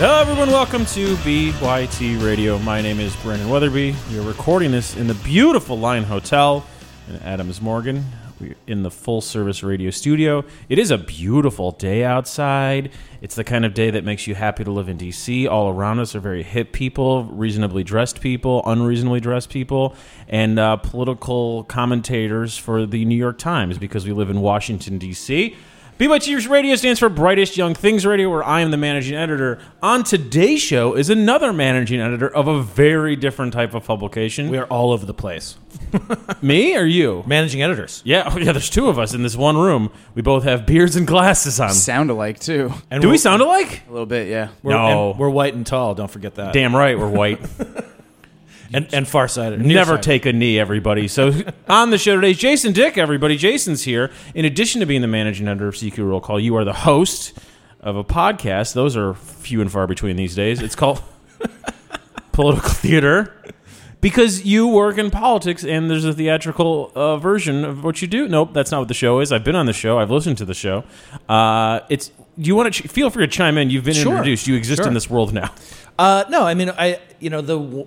Hello everyone, welcome to BYT Radio. My name is Brandon Weatherby. We are recording this in the beautiful Line Hotel in Adams Morgan. We're in the Full Service Radio studio. It is a beautiful day outside. It's the kind of day that makes you happy to live in D.C. All around us are very hip people, reasonably dressed people, unreasonably dressed people, and political commentators for the New York Times, because we live in Washington, D.C., BYT Radio stands for Brightest Young Things Radio, where I am the managing editor. On today's show is another managing editor of a very different type of publication. We are all over the place. Me or you? Managing editors. Yeah, oh, yeah. There's two of us in this one room. We both have beards and glasses on. Sound alike, too. And do we sound alike? A little bit, yeah. We're white and tall. Don't forget that. Damn right, we're white. And far-sighted. Never take a knee, everybody. So on the show today, Jason Dick, everybody. Jason's here. In addition to being the managing editor of CQ Roll Call, you are the host of a podcast. Those are few and far between these days. It's called Political Theater, because you work in politics, and there's a theatrical version of what you do. Nope, that's not what the show is. I've been on the show. I've listened to the show. It's you want to feel free to chime in. You've been introduced. You exist in this world now. No, I mean,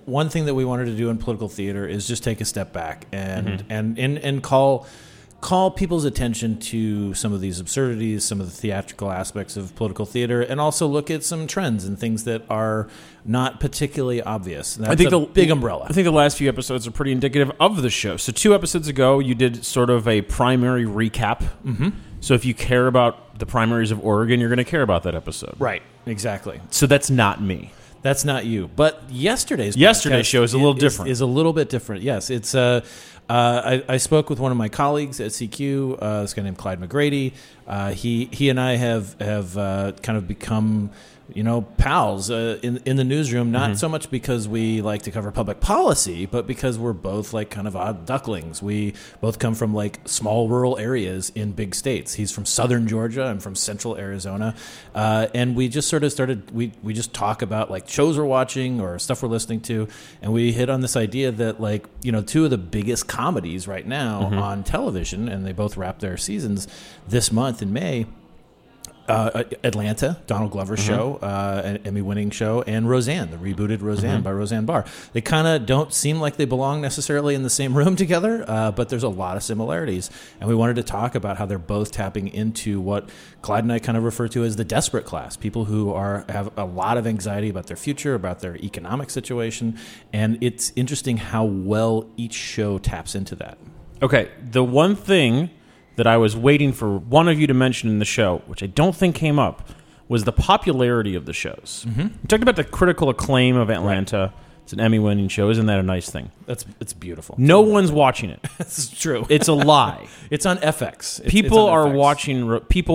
one thing that we wanted to do in Political Theater is just take a step back and call people's attention to some of these absurdities, some of the theatrical aspects of political theater, and also look at some trends and things that are not particularly obvious. And that's a big umbrella. I think the last few episodes are pretty indicative of the show. So 2 episodes ago, you did sort of a primary recap. Mm-hmm. So if you care about the primaries of Oregon, you're going to care about that episode. Right, exactly. So that's not me. That's not you. But yesterday's show is a little different. Is a little bit different, yes. It's I spoke with one of my colleagues at CQ, this guy named Clyde McGrady. He and I have kind of become, pals in the newsroom, not so much because we like to cover public policy, but because we're both like kind of odd ducklings. We both come from like small rural areas in big states. He's from southern Georgia. I'm from central Arizona. And we just sort of we just talk about like shows we're watching or stuff we're listening to. And we hit on this idea that like, 2 of the biggest comedies right now on television, and they both wrap their seasons this month in May. Atlanta, Donald Glover's show, an Emmy-winning show, and Roseanne, the rebooted Roseanne by Roseanne Barr. They kind of don't seem like they belong necessarily in the same room together, but there's a lot of similarities. And we wanted to talk about how they're both tapping into what Clyde and I kind of refer to as the desperate class, people who have a lot of anxiety about their future, about their economic situation. And it's interesting how well each show taps into that. Okay, the one thing that I was waiting for one of you to mention in the show, which I don't think came up, was the popularity of the shows. Mm-hmm. You talked about the critical acclaim of Atlanta. Right. It's an Emmy-winning show. Isn't that a nice thing? It's beautiful. No one's watching it. It's true. It's a lie. It's on FX. People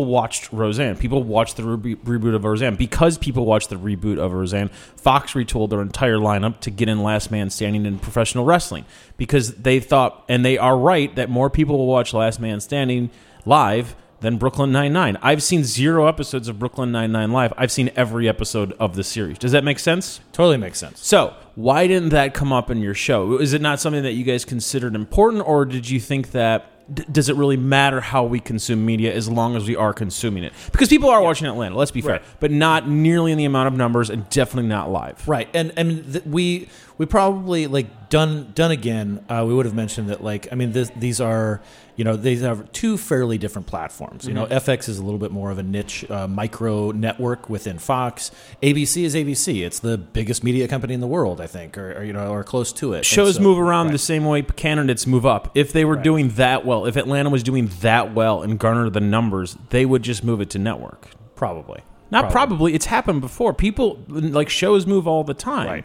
watched Roseanne. People watched the reboot of Roseanne. Because people watched the reboot of Roseanne, Fox retooled their entire lineup to get in Last Man Standing in professional wrestling. Because they thought, and they are right, that more people will watch Last Man Standing live than Brooklyn Nine-Nine. I've seen 0 episodes of Brooklyn Nine-Nine live. I've seen every episode of the series. Does that make sense? Totally makes sense. So why didn't that come up in your show? Is it not something that you guys considered important, or did you think that does it really matter how we consume media as long as we are consuming it? Because people are watching Atlanta, let's be fair, but not nearly in the amount of numbers, and definitely not live. Right, and we probably like done again. We would have mentioned that like these are. They have 2 fairly different platforms. FX is a little bit more of a niche micro network within Fox. ABC is ABC. It's the biggest media company in the world, I think, or close to it. Shows move around the same way candidates move up. If they were doing that well, if Atlanta was doing that well and garnered the numbers, they would just move it to network. Probably. Not probably. It's happened before. People, like shows move all the time. Right.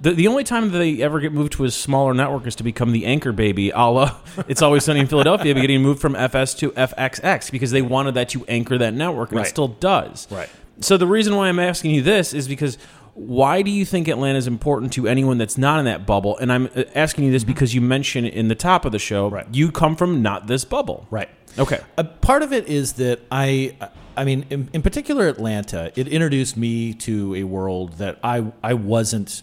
The only time they ever get moved to a smaller network is to become the anchor baby, a la It's Always Sunny in Philadelphia, but getting moved from FS to FXX because they wanted that to anchor that network, and it still does. Right. So the reason why I'm asking you this is because why do you think Atlanta is important to anyone that's not in that bubble? And I'm asking you this because you mentioned in the top of the show, right, you come from not this bubble. Right. Okay. A part of it is that I mean, in particular Atlanta, it introduced me to a world that I wasn't.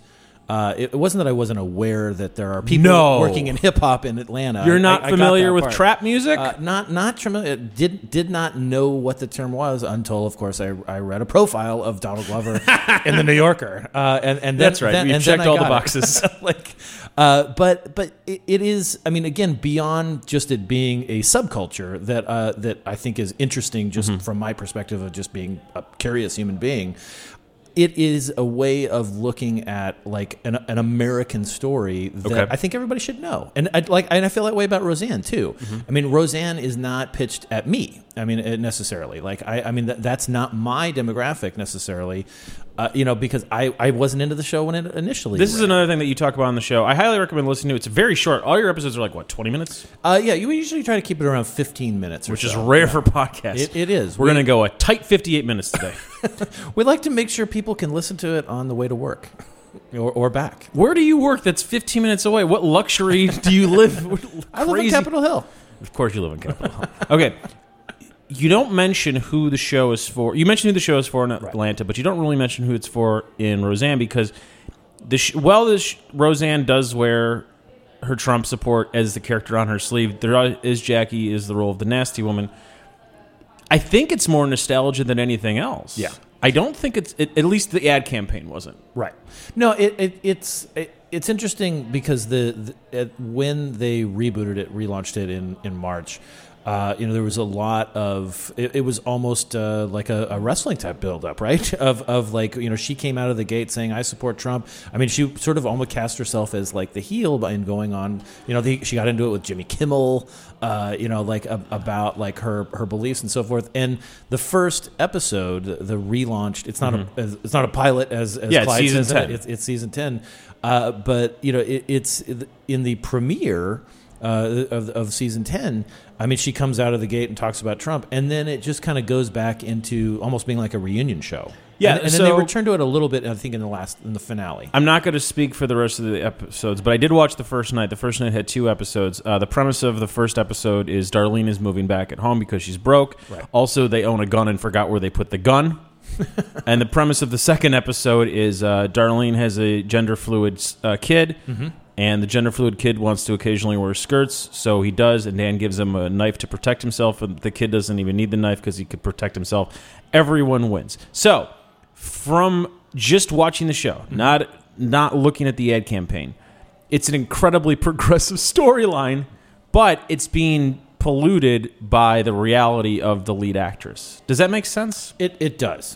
It wasn't that I wasn't aware that there are people working in hip hop in Atlanta. You're not familiar with trap music? Did not know what the term was until, of course, I read a profile of Donald Glover in the New Yorker, and then, that's right. Then, you and checked all the boxes. But it is. I mean, again, beyond just it being a subculture that I think is interesting, just from my perspective of just being a curious human being. It is a way of looking at like an American story that I think everybody should know, and I feel that way about Roseanne too. Mm-hmm. I mean, Roseanne is not pitched at me. I mean, necessarily. Like, I mean, that's not my demographic necessarily. Because I wasn't into the show when it initially. This is another thing that you talk about on the show. I highly recommend listening to it. It's very short. All your episodes are like, what, 20 minutes? Yeah, you usually try to keep it around 15 minutes or so. Which is rare for podcasts. It is. We're going to go a tight 58 minutes today. We like to make sure people can listen to it on the way to work. Or back. Where do you work that's 15 minutes away? What luxury do you live? I live in Capitol Hill. Of course you live in Capitol Hill. Okay. You don't mention who the show is for. You mention who the show is for in Atlanta, but you don't really mention who it's for in Roseanne because Roseanne does wear her Trump support as the character on her sleeve. There is Jackie is the role of the nasty woman. I think it's more nostalgia than anything else. Yeah. I don't think at least the ad campaign wasn't. Right. No, it's interesting because when they rebooted it, relaunched it in March, there was a lot of it was almost like a wrestling type buildup, right? Of like, she came out of the gate saying, "I support Trump." I mean, she sort of almost cast herself as like the heel by going on. She got into it with Jimmy Kimmel, about like her beliefs and so forth. And the first episode, the relaunched, it's not a pilot as it's Clyde season 10. It's season 10, but it's in the premiere. Of season 10, I mean, she comes out of the gate and talks about Trump, and then it just kind of goes back into almost being like a reunion show. Yeah, and then they return to it a little bit, I think, in the finale. I'm not going to speak for the rest of the episodes, but I did watch the first night. The first night had 2 episodes. The premise of the first episode is Darlene is moving back at home because she's broke. Right. Also, they own a gun and forgot where they put the gun. And the premise of the second episode is Darlene has a gender fluid kid. Mm-hmm. And the gender-fluid kid wants to occasionally wear skirts, so he does, and Dan gives him a knife to protect himself, and the kid doesn't even need the knife because he could protect himself. Everyone wins. So, from just watching the show, not looking at the ad campaign, it's an incredibly progressive storyline, but it's being polluted by the reality of the lead actress. Does that make sense? It does.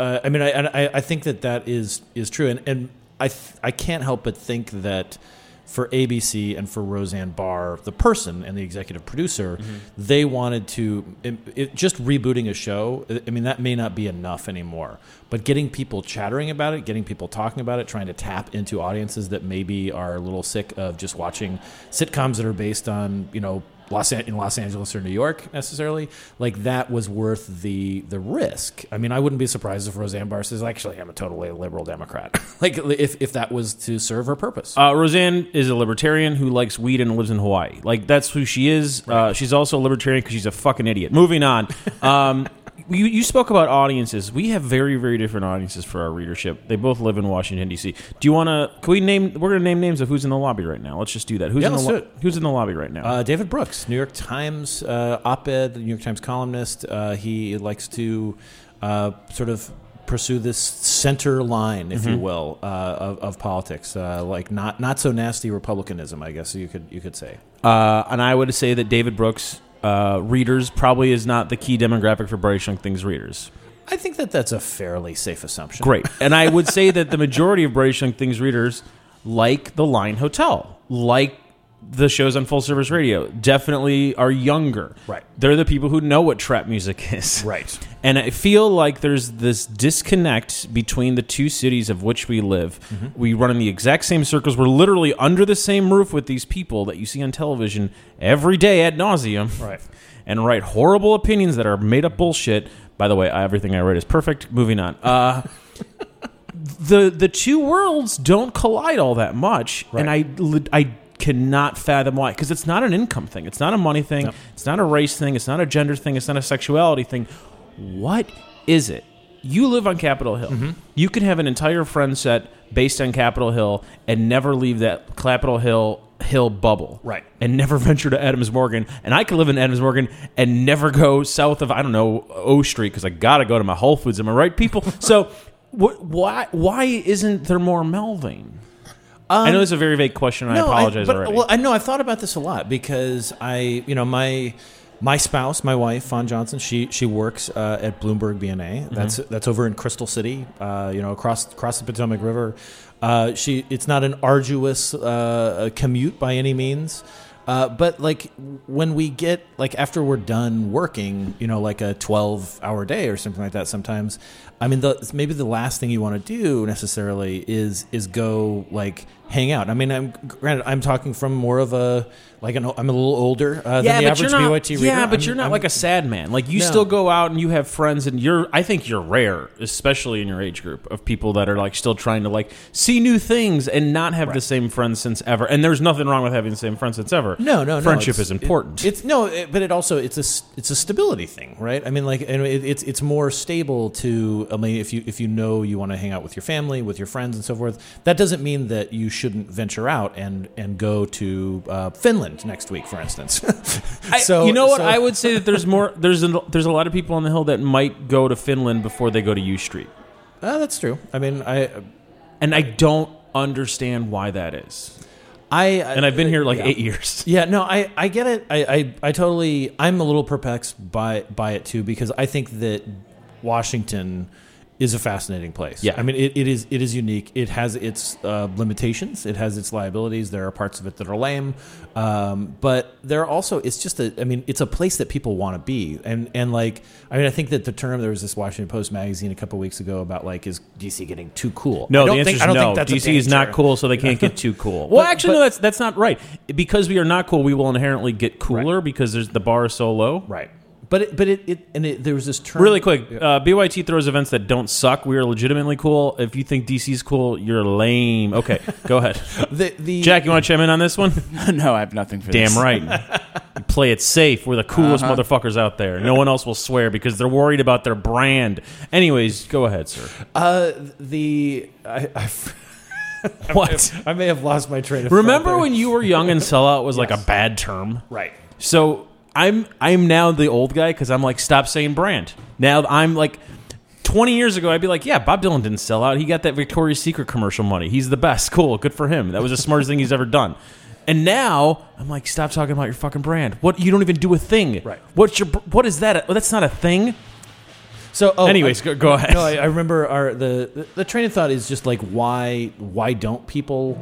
I mean, I think that is true, and I can't help but think that for ABC and for Roseanne Barr, the person and the executive producer, they wanted to just rebooting a show. I mean, that may not be enough anymore, but getting people chattering about it, getting people talking about it, trying to tap into audiences that maybe are a little sick of just watching sitcoms that are based on, in Los Angeles or New York necessarily, like that was worth the risk. I mean, I wouldn't be surprised if Roseanne Barr says, actually, I'm a totally liberal Democrat. Like if that was to serve her purpose. Roseanne is a libertarian who likes weed and lives in Hawaii. Like that's who she is. Right. She's also a libertarian because she's a fucking idiot. Moving on. You spoke about audiences. We have very, very different audiences for our readership. They both live in Washington, D.C. Do you want to? We're going to name names of who's in the lobby right now. Let's just do that. Who's in the lobby right now? David Brooks, New York Times op-ed, New York Times columnist. He likes to sort of pursue this center line, if you will, of politics, like not so nasty Republicanism, I guess you could say. And I would say that David Brooks. Readers probably is not the key demographic for Brightest Young Things readers. I think that's a fairly safe assumption. Great. And I would say that the majority of Brightest Young Things readers like the Line Hotel, like the shows on full service radio definitely are younger. Right. They're the people who know what trap music is. Right. And I feel like there's this disconnect between the two cities of which we live. Mm-hmm. We run in the exact same circles. We're literally under the same roof with these people that you see on television every day ad nauseum. Right. And write horrible opinions that are made up bullshit. By the way, everything I write is perfect. Moving on. The two worlds don't collide all that much. Right. And I cannot fathom why, because it's not an income thing. It's not a money thing. No. It's not a race thing. It's not a gender thing. It's not a sexuality thing. What is it? You live on Capitol Hill. Mm-hmm. You can have an entire friend set based on Capitol Hill and never leave that Capitol Hill bubble. Right. And never venture to Adams Morgan. And I could live in Adams Morgan and never go south of, I don't know, O Street, because I got to go to my Whole Foods. Am I right, people? So why isn't there more melding? I know it's a very vague question, and I apologize already. Well, I know I've thought about this a lot because my spouse, my wife, Fawn Johnson, she works at Bloomberg BNA. That's mm-hmm. that's over in Crystal City, across the Potomac River. It's not an arduous commute by any means, but like when we get after we're done working, like a 12-hour day or something like that, sometimes. I mean, maybe the last thing you want to do necessarily is go hang out. I mean, I'm talking from more of a I'm a little older than the average BYT reader. Yeah, but you're not like a sad man. Like you still go out and you have friends, and I think you're rare, especially in your age group, of people that are still trying to see new things and not have the same friends since ever. And there's nothing wrong with having the same friends since ever. No. Friendship is important. But it also it's a stability thing, right? I mean, it's more stable to. I mean, if you know you want to hang out with your family, with your friends, and so forth, that doesn't mean that you shouldn't venture out and go to Finland next week, for instance. I would say that there's more. There's a lot of people on the Hill that might go to Finland before they go to U Street. That's true. I mean, I don't understand why that is. And I've been here 8 years. Yeah, no, I get it. I totally. I'm a little perplexed by it too, because I think that Washington is a fascinating place. Yeah. I mean, it is unique. It has its limitations. It has its liabilities. There are parts of it that are lame. But there are also, it's a place that people want to be. I think that the term, there was this Washington Post magazine a couple of weeks ago about is DC getting too cool? No, I don't think that's DC is not cool, so they can't get too cool. Well, no, that's not right. Because we are not cool, we will inherently get cooler because there's the bar is so low. Right. But there was this term. Really quick, BYT throws events that don't suck. We are legitimately cool. If you think DC's cool, you're lame. Okay, go ahead. Jack, you want to chime in on this one? No, I have nothing for this. Damn right. You play it safe. We're the coolest motherfuckers out there. No one else will swear because they're worried about their brand. Anyways, go ahead, sir. What? I may have lost my train of thought. Remember when you were young and sellout was a bad term? Right. So I'm now the old guy because I'm stop saying brand. Now I'm 20 years ago, I'd be Bob Dylan didn't sell out. He got that Victoria's Secret commercial money. He's the best. Cool. Good for him. That was the smartest thing he's ever done. And now I'm stop talking about your fucking brand. What? You don't even do a thing. Right. What is that? Well, that's not a thing. So, anyways, go ahead. No, I remember the train of thought is just why don't people,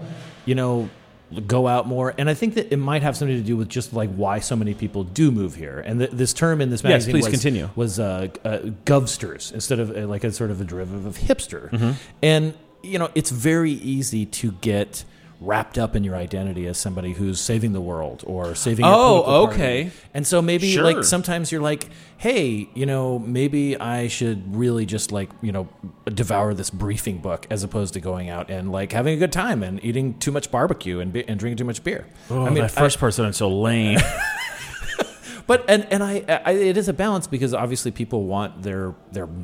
go out more, and I think that it might have something to do with just why so many people do move here. And this term in this magazine was govsters instead of a sort of a derivative of hipster. Mm-hmm. And it's very easy to get wrapped up in your identity as somebody who's saving the world or saving. Oh, okay. Party. And so maybe sometimes you're hey, maybe I should really just devour this briefing book as opposed to going out and having a good time and eating too much barbecue and drinking too much beer. Oh, I mean, that first person is so lame. But and I it is a balance because obviously people want their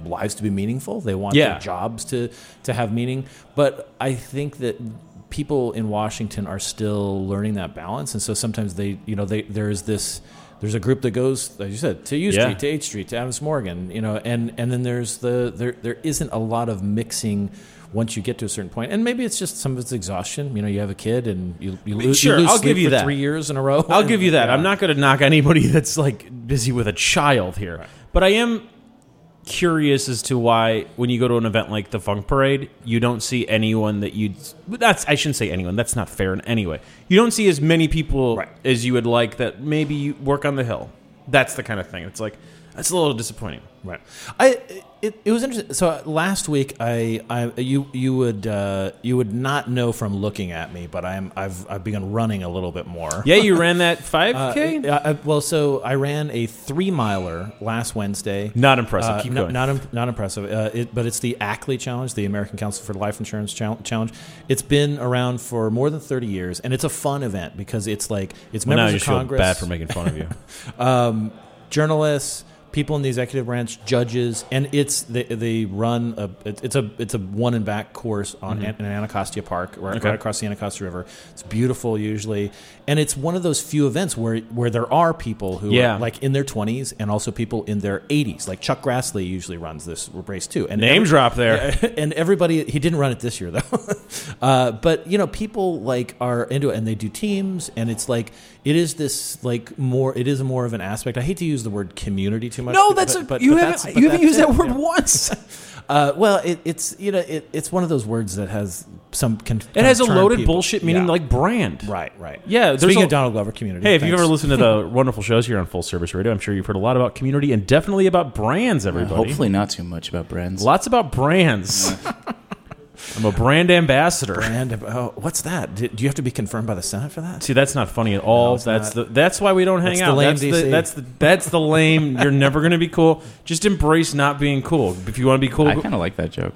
lives to be meaningful. They want their jobs to have meaning. But I think that people in Washington are still learning that balance, and so sometimes there's a group that goes, as you said, to U Street, to H Street, to Adams Morgan, and then there's there isn't a lot of mixing once you get to a certain point, and maybe it's just some of it's exhaustion. You have a kid and you lose I'll give you that 3 years in a row. I'll give you that. Yeah. I'm not going to knock anybody that's busy with a child here, right. But I am curious as to why when you go to an event like the Funk Parade, you don't see anyone that you'd... I shouldn't say anyone. That's not fair in any way. You don't see as many people as you would like that maybe you work on the Hill. That's the kind of thing. It's like, that's a little disappointing. Right. It was interesting. So last week, you would not know from looking at me, but I've begun running a little bit more. Yeah, you ran that 5K? So I ran a 3-miler last Wednesday. Not impressive. Keep going. Not impressive. But it's the ACLI Challenge, the American Council for Life Insurance Challenge. It's been around for more than 30 years, and it's a fun event because it's like members of Congress. Now I just feel bad for making fun of you. Journalists, people in the executive branch, judges, and it's a one and back course on in Anacostia Park, right across the Anacostia River. It's beautiful usually, and it's one of those few events where there are people who are like in their 20s and also people in their 80s. Like Chuck Grassley usually runs this race too. And drop there, and everybody. He didn't run it this year though, but people like are into it and they do teams, and it's like it is more of an aspect. I hate to use the word community too much. No, you haven't used that word once. It's one of those words that has some. It has a loaded bullshit meaning, like brand. Right. Yeah. Speaking of Donald Glover, community. Hey, if you've ever listened to the wonderful shows here on Full Service Radio, I'm sure you've heard a lot about community and definitely about brands. Everybody, hopefully not too much about brands. Lots about brands. I'm a brand ambassador. What's that? Do you have to be confirmed by the Senate for that? See, that's not funny at all. No, that's why we don't hang out. That's the lame. You're never going to be cool. Just embrace not being cool. If you want to be cool, I kind of like that joke.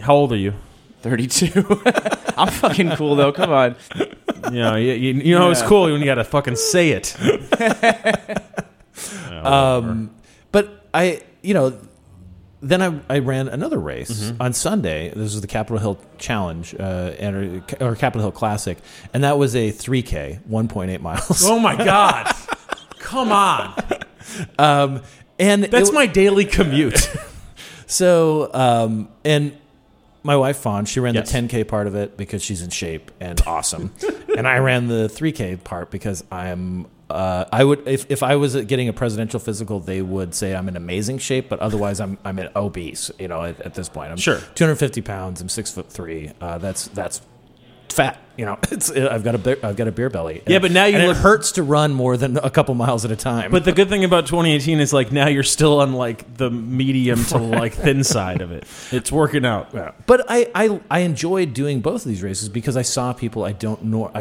How old are you? 32. I'm fucking cool though. Come on. You know it's cool when you got to fucking say it. Then I ran another race on Sunday. This was the Capitol Hill Challenge or Capitol Hill Classic, and that was a 3K, 1.8 miles. Oh my God! Come on, and that's my daily commute. And my wife Fawn, she ran the 10K part of it because she's in shape and awesome, and I ran the 3K part because I'm. If I was getting a presidential physical, they would say I'm in amazing shape, but otherwise I'm in obese. At this point, I'm 250 pounds. I'm 6'3". That's fat. I've got a beer belly. Yeah, but now it hurts to run more than a couple miles at a time. But the good thing about 2018 is now you're still on the medium to thin side of it. It's working out. Yeah. But I enjoyed doing both of these races because I saw people I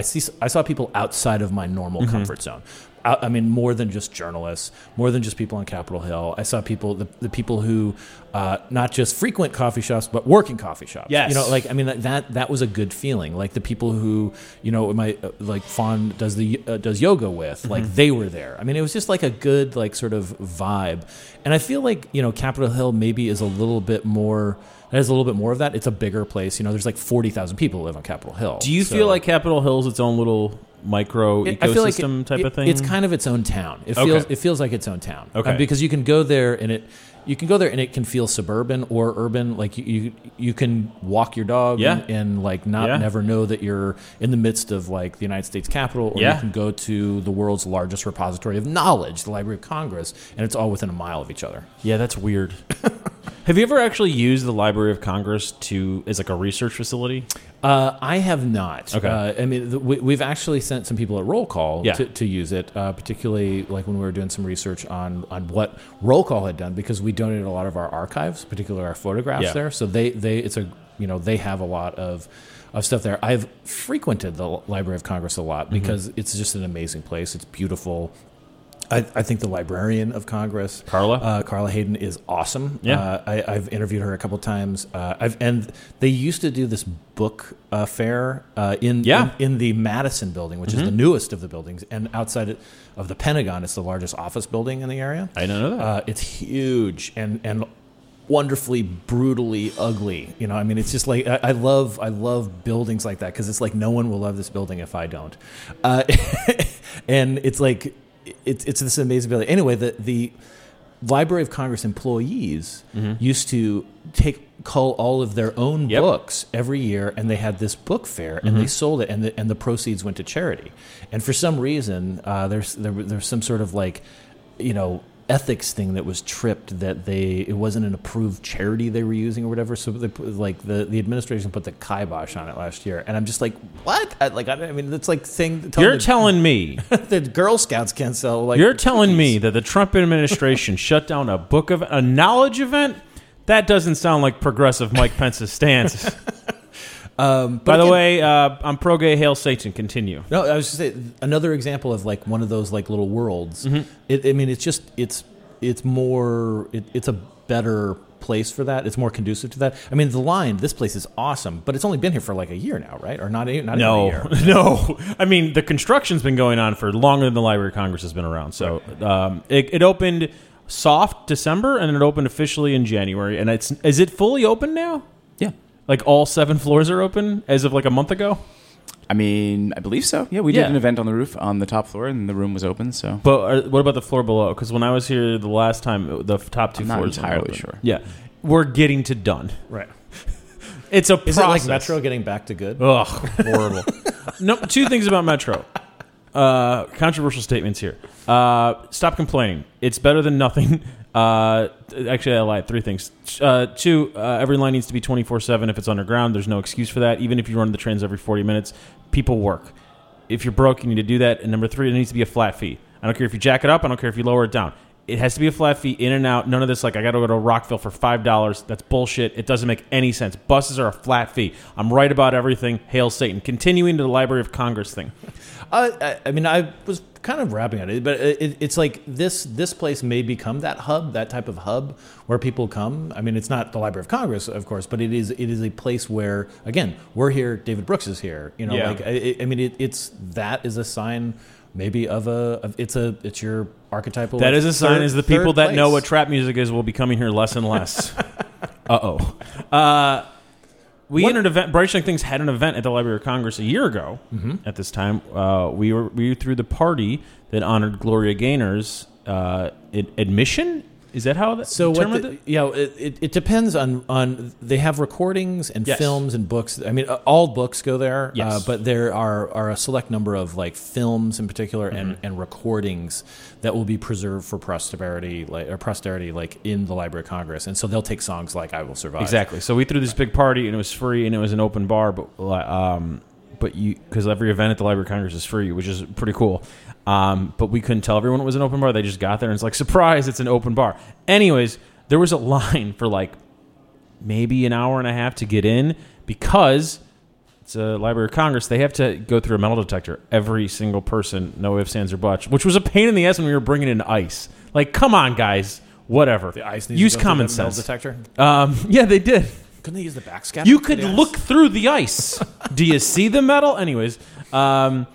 saw people outside of my normal comfort zone. I mean, more than just journalists, more than just people on Capitol Hill. I saw people, the people who not just frequent coffee shops, but work in coffee shops. Yes. That was a good feeling. Like the people who, my Fawn does yoga with, they were there. I mean, it was just a good, sort of vibe. And I feel Capitol Hill maybe is a little bit more. It has a little bit more of that. It's a bigger place. There's 40,000 people who live on Capitol Hill. Do you feel like Capitol Hill is its own little micro ecosystem type of thing? It's kind of its own town. It feels like its own town. Okay. Because you can go there and it can feel suburban or urban. Like you can walk your dog and never know that you're in the midst of the United States Capitol. Or you can go to the world's largest repository of knowledge, the Library of Congress, and it's all within a mile of each other. Yeah, that's weird. Have you ever actually used the Library of Congress as a research facility? I have not. Okay. We've actually sent some people at Roll Call to use it, particularly when we were doing some research on what Roll Call had done, because we donated a lot of our archives, particularly our photographs there. So they have a lot of stuff there. I've frequented the Library of Congress a lot because it's just an amazing place. It's beautiful. I think the Librarian of Congress, Carla Hayden, is awesome. Yeah. I've interviewed her a couple times. And they used to do this book fair in the Madison building, which is the newest of the buildings. And outside of the Pentagon, it's the largest office building in the area. I didn't know that. It's huge and wonderfully, brutally ugly. It's just I love buildings like that because it's no one will love this building if I don't. And it's It's this amazing ability. Anyway, the Library of Congress employees used to cull all of their own books every year, and they had this book fair, and they sold it, and the proceeds went to charity. And for some reason, there's some sort of ethics thing that was tripped, that it wasn't an approved charity they were using or whatever. So they put, like, the administration put the kibosh on it last year, and I'm just like, what? I mean, it's like saying you're telling me that Girl Scouts can't sell. Like, you're telling me that the Trump administration shut down a knowledge event? That doesn't sound like progressive Mike Pence's stance. By the way, I'm pro-gay, hail Satan. Continue. No, I was just saying, another example of like one of those like little worlds. Mm-hmm. It's a better place for that. It's more conducive to that. I mean, The Line, this place is awesome, but it's only been here for like a year now, right? Or not even a year. No. I mean, the construction's been going on for longer than the Library of Congress has been around. So it opened soft December, and it opened officially in January. And is it fully open now? Yeah. Like all 7 floors are open as of like a month ago? I mean, I believe so. Yeah, we did an event on the roof on the top floor, and the room was open. So, but what about the floor below? Because when I was here the last time, the top 2 floors were entirely sure. Yeah, we're getting to done. Right. It's a process. Is it like Metro getting back to good? Ugh, horrible. No, 2 things about Metro. Controversial statements here. Stop complaining. It's better than nothing. Actually, I lied. 3 things. 2, every line needs to be 24/7 if it's underground. There's no excuse for that. Even if you run the trains every 40 minutes, people work. If you're broke, you need to do that. And number 3, it needs to be a flat fee. I don't care if you jack it up. I don't care if you lower it down. It has to be a flat fee in and out. None of this, like, I got to go to Rockville for $5. That's bullshit. It doesn't make any sense. Buses are a flat fee. I'm right about everything. Hail Satan. Continuing to the Library of Congress thing. I mean, I was kind of wrapping on it, but it's like this place may become that hub, that type of hub where people come. I mean, it's not the Library of Congress, of course, but it is a place where, again, we're here. David Brooks is here. You know, yeah. Like it's a sign. Maybe it's your archetypal. That is a sign. Is the people that know what trap music is will be coming here less and less. We had an event. Brightest Young Things had an event at the Library of Congress a year ago. Mm-hmm. At this time, we threw the party that honored Gloria Gaynor's admission. Is that how that? So what? It depends on. They have recordings and films and books. I mean, all books go there. Yes. But there are a select number of like films in particular, mm-hmm. and recordings that will be preserved for posterity, like in the Library of Congress. And so they'll take songs like "I Will Survive." Exactly. So we threw this big party, and it was free, and it was an open bar, because every event at the Library of Congress is free, which is pretty cool. But we couldn't tell everyone it was an open bar. They just got there, and it's like, surprise, it's an open bar. Anyways, there was a line for like maybe an hour and a half to get in, because it's a Library of Congress. They have to go through a metal detector, every single person, no ifs, ands, or buts, which was a pain in the ass when we were bringing in ICE. Like, come on, guys, whatever. The ICE needs use to go common through the metal detector? Yeah, they did. Couldn't they use the backscatter? You could look through the ice. Do you see the metal? Anyways, Carla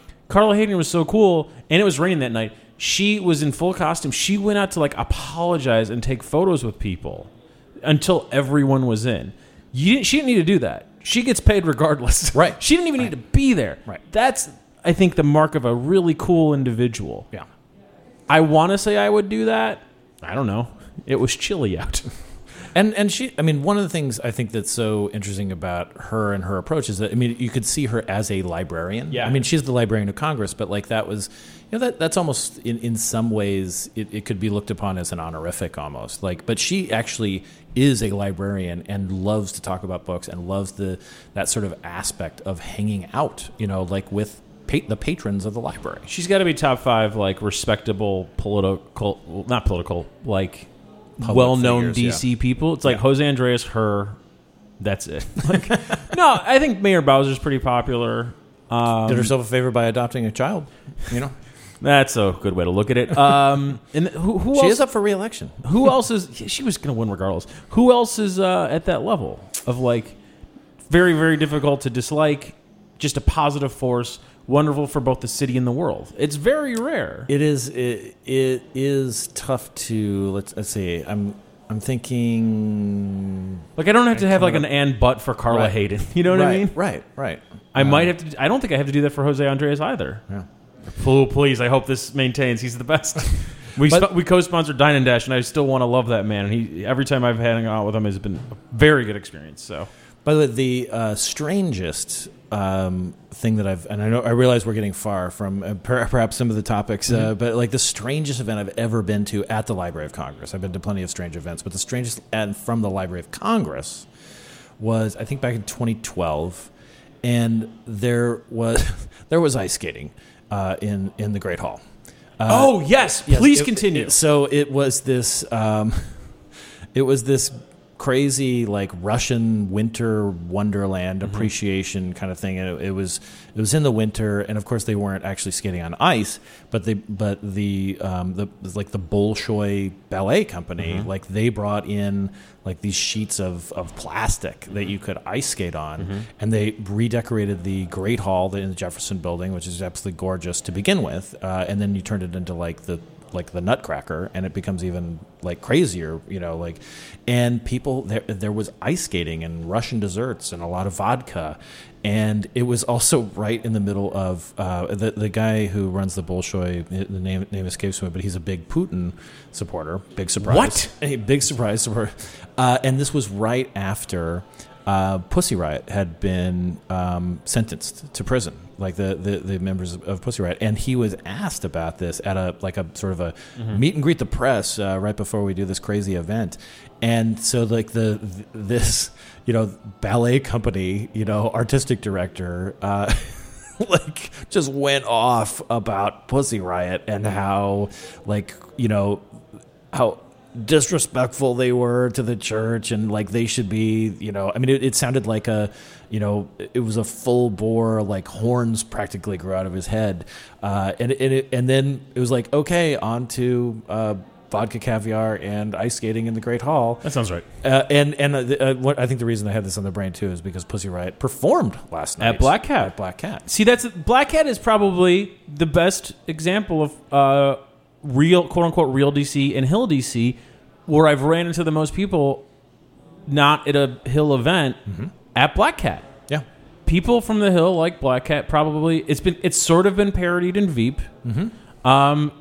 Hayden was so cool, and it was raining that night. She was in full costume. She went out to like apologize and take photos with people until everyone was in. She didn't need to do that. She gets paid regardless. Right. She didn't even need to be there. Right. That's, I think, the mark of a really cool individual. Yeah. I want to say I would do that. I don't know. It was chilly out. And she, I mean, one of the things I think that's so interesting about her and her approach is that, I mean, you could see her as a librarian. Yeah. I mean, she's the Librarian of Congress, but like that was, you know, that's almost in some ways it could be looked upon as an honorific almost. Like, but she actually is a librarian and loves to talk about books and loves that sort of aspect of hanging out, you know, like with the patrons of the library. She's got to be top 5 like respectable well-known figures, DC people. It's like Jose Andreas, her. That's it. Like, no, I think Mayor Bowser's pretty popular. Did herself a favor by adopting a child. You know, that's a good way to look at it. And who else? She is up for re-election. Who else is? She was going to win regardless. Who else is at that level of like very, very difficult to dislike? Just a positive force. Wonderful for both the city and the world. It's very rare. It is. It is tough to. Let's see. I'm thinking. Like I don't have to have like an and but for Carla Hayden. You know what I mean? Right. I might have to. I don't think I have to do that for Jose Andres either. Yeah. Oh please! I hope this maintains. He's the best. We co-sponsored Dine and Dash, and I still want to love that man. And every time I've hung out with him has been a very good experience. So. By the way, the strangest thing that I've, and I know I realize we're getting far from perhaps some of the topics, but like the strangest event I've ever been to at the Library of Congress. I've been to plenty of strange events, but the strangest and from the Library of Congress was, I think, back in 2012, and there was ice skating in the Great Hall. Oh yes, please continue. So it was this crazy like Russian winter wonderland appreciation kind of thing, and it was in the winter, and of course they weren't actually skating on ice, but the like the Bolshoi ballet company like they brought in like these sheets of plastic that you could ice skate on, and they redecorated the Great Hall in the Jefferson Building, which is absolutely gorgeous to begin with, and then you turned it into like the Nutcracker, and it becomes even like crazier, and people there was ice skating and Russian desserts and a lot of vodka. And it was also right in the middle of the guy who runs the Bolshoi, the name escapes me, but he's a big Putin supporter. Big surprise. What? A big surprise supporter. And this was right after Pussy Riot had been sentenced to prison, like the members of Pussy Riot, and he was asked about this at a sort of a meet and greet the press right before we do this crazy event, and so like this ballet company artistic director like just went off about Pussy Riot and how how disrespectful they were to the church, and like they should be it sounded like a it was a full bore, like horns practically grew out of his head, and then it was like, okay, on to vodka caviar and ice skating in the Great Hall. That sounds right. I think the reason I had this on the brain too is because Pussy Riot performed last night at Black Cat. See, Black Cat is probably the best example of real, quote unquote, real DC and Hill DC, where I've ran into the most people, not at a Hill event, at Black Cat. Yeah, people from the Hill like Black Cat. Probably it's sort of been parodied in Veep.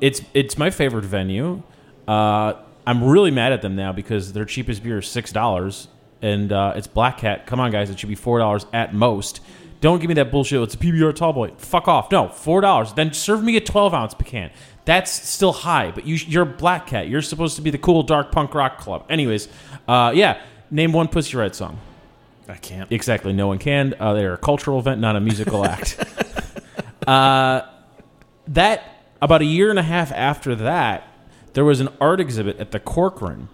It's my favorite venue. I'm really mad at them now because their cheapest beer is $6, and it's Black Cat. Come on, guys, it should be $4 at most. Don't give me that bullshit. It's a PBR tall boy. Fuck off. No, $4. Then serve me a 12-ounce pecan. That's still high, but you're Black Cat. You're supposed to be the cool dark punk rock club. Anyways, name one Pussy Riot song. I can't. Exactly, no one can. They're a cultural event, not a musical act. About a year and a half after that, there was an art exhibit at the Corcoran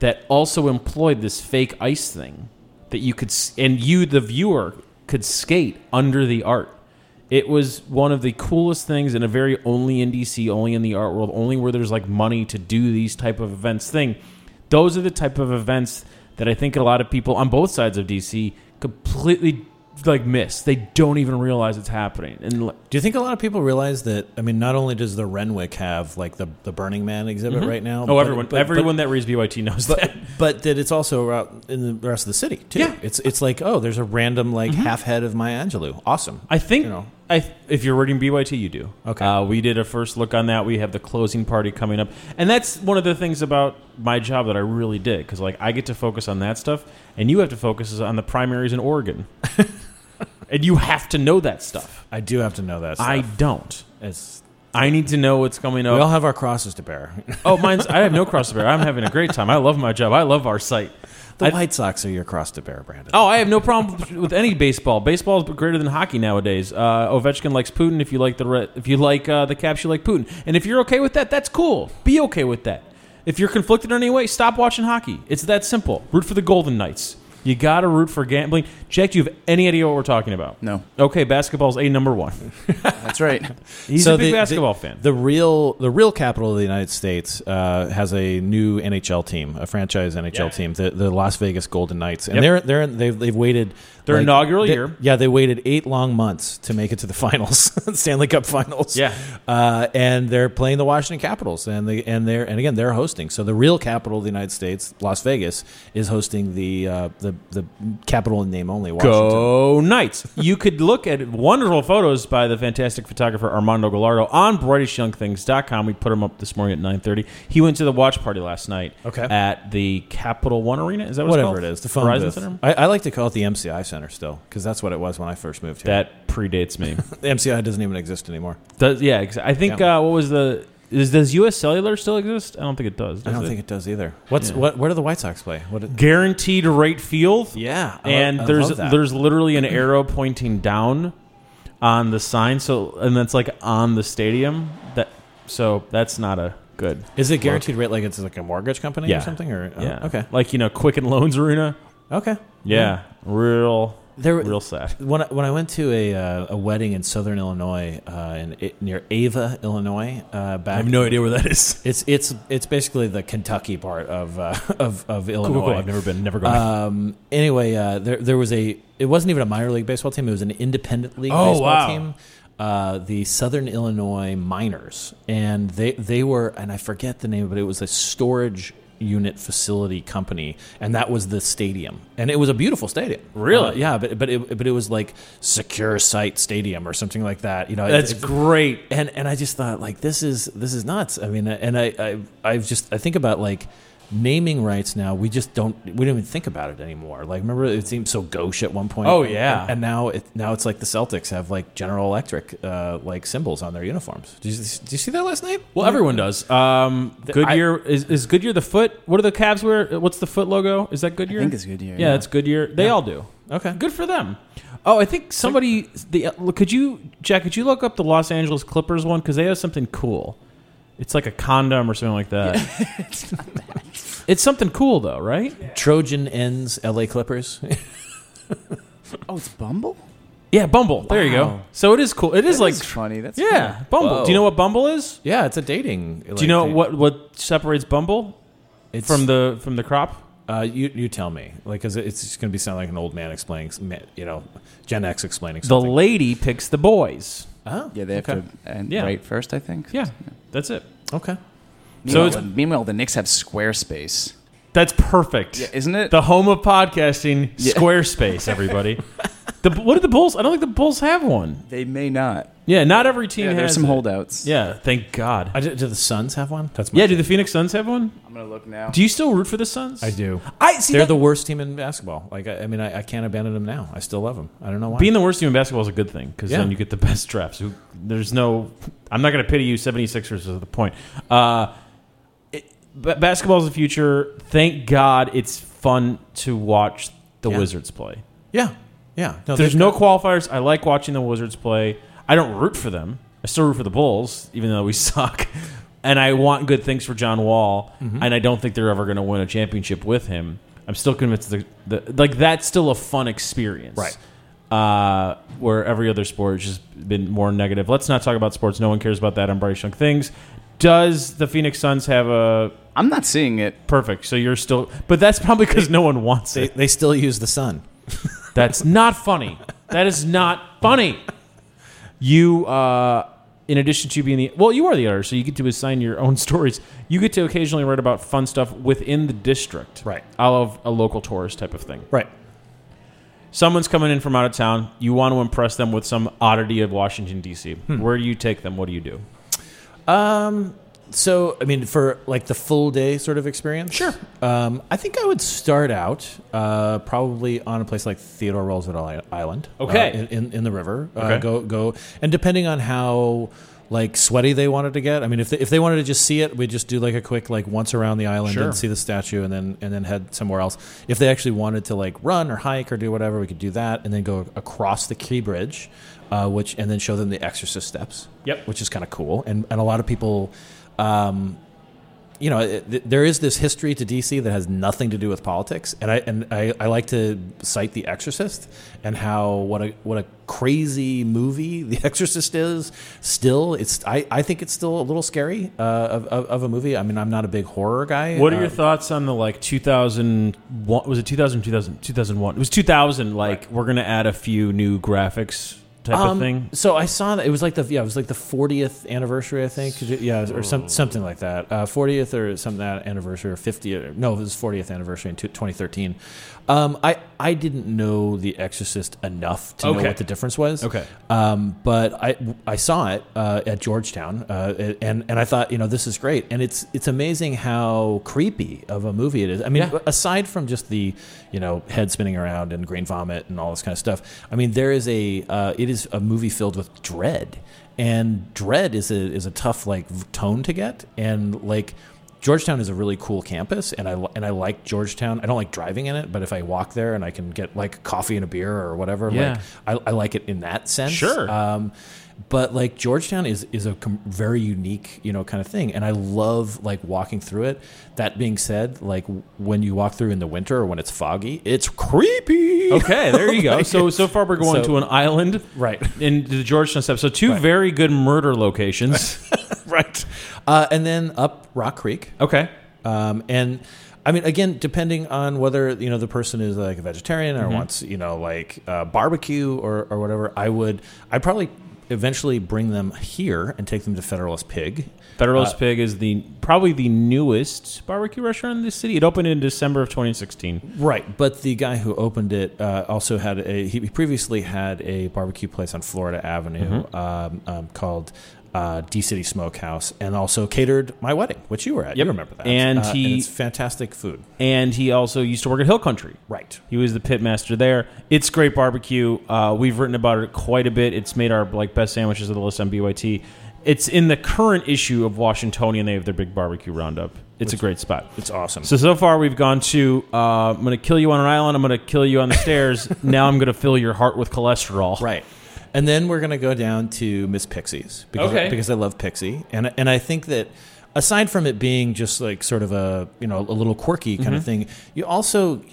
that also employed this fake ice thing that you could, and you, the viewer, could skate under the art. It was one of the coolest things, in a very only in DC, only in the art world, only where there's like money to do these type of events thing. Those are the type of events that I think a lot of people on both sides of DC completely like miss. They don't even realize it's happening. And do you think a lot of people realize that? I mean, not only does the Renwick have like the Burning Man exhibit right now. Everyone that reads BYT knows that. But that it's also out in the rest of the city too. Yeah. It's like, oh, there's a random like half head of Maya Angelou. Awesome. I think if you're reading BYT, you do. Okay. We did a first look on that. We have the closing party coming up, and that's one of the things about my job that I really dig, because like I get to focus on that stuff, and you have to focus on the primaries in Oregon. And you have to know that stuff. I do have to know that stuff. I don't. I need to know what's coming up. We all have our crosses to bear. I have no cross to bear. I'm having a great time. I love my job. I love our site. The White Sox are your cross to bear, Brandon. Oh, I have no problem with any baseball. Baseball is greater than hockey nowadays. Ovechkin likes Putin. If you like the Caps, you like Putin. And if you're okay with that, that's cool. Be okay with that. If you're conflicted in any way, stop watching hockey. It's that simple. Root for the Golden Knights. You got to root for gambling. Jack, do you have any idea what we're talking about? No. Okay, basketball's number 1. That's right. He's a big basketball fan. The real capital of the United States has a new NHL team, a franchise NHL team, the Las Vegas Golden Knights, and they've waited their inaugural year. Yeah, they waited 8 long months to make it to the finals, Stanley Cup Finals. Yeah, and they're playing the Washington Capitals, and again they're hosting. So the real capital of the United States, Las Vegas, is hosting the the Capitol in name only, Washington. Go Knights. You could look at wonderful photos by the fantastic photographer Armando Gallardo on brightestyoungthings.com. We put him up this morning at 9:30. He went to the watch party last night at the Capitol One Arena. Is that what it's called? Whatever it is. The Verizon Center? I like to call it the MCI Center still, because that's what it was when I first moved here. That predates me. The MCI doesn't even exist anymore. I think what was the... Does U.S. Cellular still exist? I don't think it does. I don't think it does either. Where do the White Sox play? Guaranteed right field. Yeah, there's literally an arrow pointing down on the sign. And that's like on the stadium. So that's not a good. Is it guaranteed rate? Like it's like a mortgage company or something? Okay. Like Quicken Loans Arena. Okay. Yeah. Real sad. When I went to a wedding in Southern Illinois, near Ava, Illinois, back I have no idea where that is. It's basically the Kentucky part of Illinois. Cool. I've never gone. Anyway, there was it wasn't even a minor league baseball team. It was an independent league baseball team. The Southern Illinois Miners, and they were, and I forget the name, but it was a storage unit facility company, and that was the stadium, and it was a beautiful stadium, really. But it was like secure site stadium or something like that. It's great. And I just thought, like, this is nuts. I mean, and I think about like naming rights now. We don't even think about it anymore. Like, remember it seemed so gauche at one point. Oh yeah. And now it's like the Celtics have like General Electric like symbols on their uniforms. Did you see that last night? Well, everyone does. Goodyear is Goodyear the foot? What do the Cavs wear? What's the foot logo? Is that Goodyear? I think it's Goodyear. Yeah, it's Goodyear. They all do. Okay, good for them. Oh, I think somebody. Could you look up the Los Angeles Clippers one, because they have something cool. It's like a condom or something like that. Yeah, it's not that. It's something cool, though, right? Yeah. Trojan ends LA Clippers. Oh, it's Bumble? Yeah, Bumble. Wow. There you go. So it is cool. It is like... That's funny. That's funny. Bumble. Whoa. Do you know what Bumble is? Yeah, it's a dating... Do you know what separates Bumble from the crop? You tell me, like, because it's just going to sound like an old man explaining, Gen X explaining something. The lady picks the boys. Oh, yeah, they have to write first, I think. Yeah, that's it. Okay. Meanwhile, the Knicks have Squarespace. That's perfect, isn't it? The home of podcasting, Squarespace. Everybody. What are the Bulls? I don't think the Bulls have one. They may not. Yeah, not every team has. There's some holdouts. Yeah, thank God. Do the Suns have one? Do the Phoenix Suns have one? I'm gonna look now. Do you still root for the Suns? I do. They're the worst team in basketball. Like, I can't abandon them now. I still love them. I don't know why. Being the worst team in basketball is a good thing, because then you get the best drafts. I'm not gonna pity you. 76ers is the point. Basketball is the future. Thank God. It's fun to watch the Wizards play. Yeah, yeah. No, there's no qualifiers. I like watching the Wizards play. I don't root for them. I still root for the Bulls, even though we suck. And I want good things for John Wall, and I don't think they're ever going to win a championship with him. I'm still convinced that that's still a fun experience. Right. Where every other sport has just been more negative. Let's not talk about sports. No one cares about that on Brightest Young Things. Does the Phoenix Suns have a... I'm not seeing it. Perfect. So you're still... But that's probably because no one wants it. They still use the sun. That's not funny. That is not funny. You, in addition to being you are the editor, so you get to assign your own stories. You get to occasionally write about fun stuff within the district. Right. I love a local tourist type of thing. Right. Someone's coming in from out of town. You want to impress them with some oddity of Washington, D.C. Where do you take them? What do you do? So, I mean, for like the full day sort of experience? Sure. I think I would start out probably on a place like Theodore Roosevelt Island. Okay. In the river. Okay. Go. And depending on how like sweaty they wanted to get. I mean, if they wanted to just see it, we'd just do like a quick like once around the island and see the statue and then head somewhere else. If they actually wanted to like run or hike or do whatever, we could do that and then go across the Key Bridge, and then show them the Exorcist steps. Yep. Which is kind of cool. And a lot of people... there is this history to DC that has nothing to do with politics, and I like to cite The Exorcist and how what a crazy movie The Exorcist is. Still, I think it's still a little scary of a movie. I mean, I'm not a big horror guy. What are your thoughts on the like 2001? Was it 2000? 2001? It was 2000. Like right. We're gonna add a few new graphics. Type of thing. So I saw that it was like the 40th anniversary, I think, or something like that, 40th or something, that anniversary, or 50th. No, it was 40th anniversary in 2013. I didn't know The Exorcist enough to know what the difference was. Okay. But I saw it at Georgetown, and I thought, this is great. And it's amazing how creepy of a movie it is. I mean, aside from just the, head spinning around and green vomit and all this kind of stuff, I mean, there is it is a movie filled with dread. And dread is a tough, tone to get. And, Georgetown is a really cool campus, and I like Georgetown. I don't like driving in it, but if I walk there and I can get coffee and a beer or whatever, I like it in that sense. Sure. But Georgetown is a very unique, kind of thing. And I love walking through it. That being said, when you walk through in the winter or when it's foggy, it's creepy. Okay, there you go. So far we're going to an island. Right. In the Georgetown stuff. So two very good murder locations. Right. And then up Rock Creek. Okay. And I mean, again, depending on whether, the person is a vegetarian or wants, barbecue or whatever, I'd probably eventually bring them here and take them to Federalist Pig. Federalist Pig is probably the newest barbecue restaurant in the city. It opened in December of 2016. Right, but the guy who opened it also had he previously had a barbecue place on Florida Avenue called D-City Smokehouse, and also catered my wedding, which you were at. Yep. You remember that. And it's fantastic food. And he also used to work at Hill Country. Right. He was the pit master there. It's great barbecue. We've written about it quite a bit. It's made our best sandwiches of the list on BYT. It's in the current issue of Washingtonian. They have their big barbecue roundup. It's a great spot. It's awesome. So far we've gone to, I'm going to kill you on an island. I'm going to kill you on the stairs. Now I'm going to fill your heart with cholesterol. Right. And then we're going to go down to Miss Pixie's because I love Pixie. And I think that aside from it being just sort of a, a little quirky kind of thing, you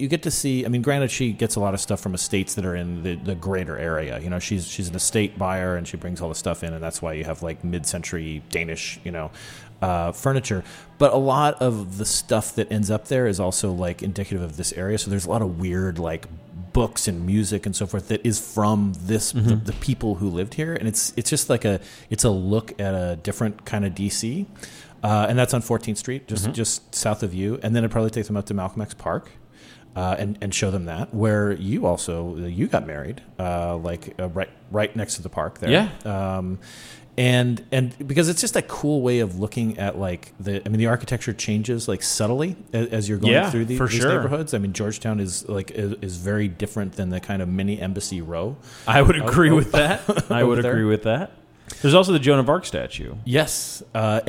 get to see, I mean, granted, she gets a lot of stuff from estates that are in the greater area. She's an estate buyer and she brings all the stuff in. And that's why you have mid-century Danish, furniture. But a lot of the stuff that ends up there is also indicative of this area. So there's a lot of weird books and music and so forth that is from this the people who lived here, and it's just it's a look at a different kind of DC, and that's on 14th Street, just south of you. And then I'd probably take them up to Malcolm X Park, and show them that where you also got married, right next to the park there. Yeah. And because it's just a cool way of looking at the architecture changes subtly as you're going through these neighborhoods. I mean, Georgetown is very different than the kind of mini Embassy Row. I would agree with that. There's also the Joan of Arc statue. Yes, where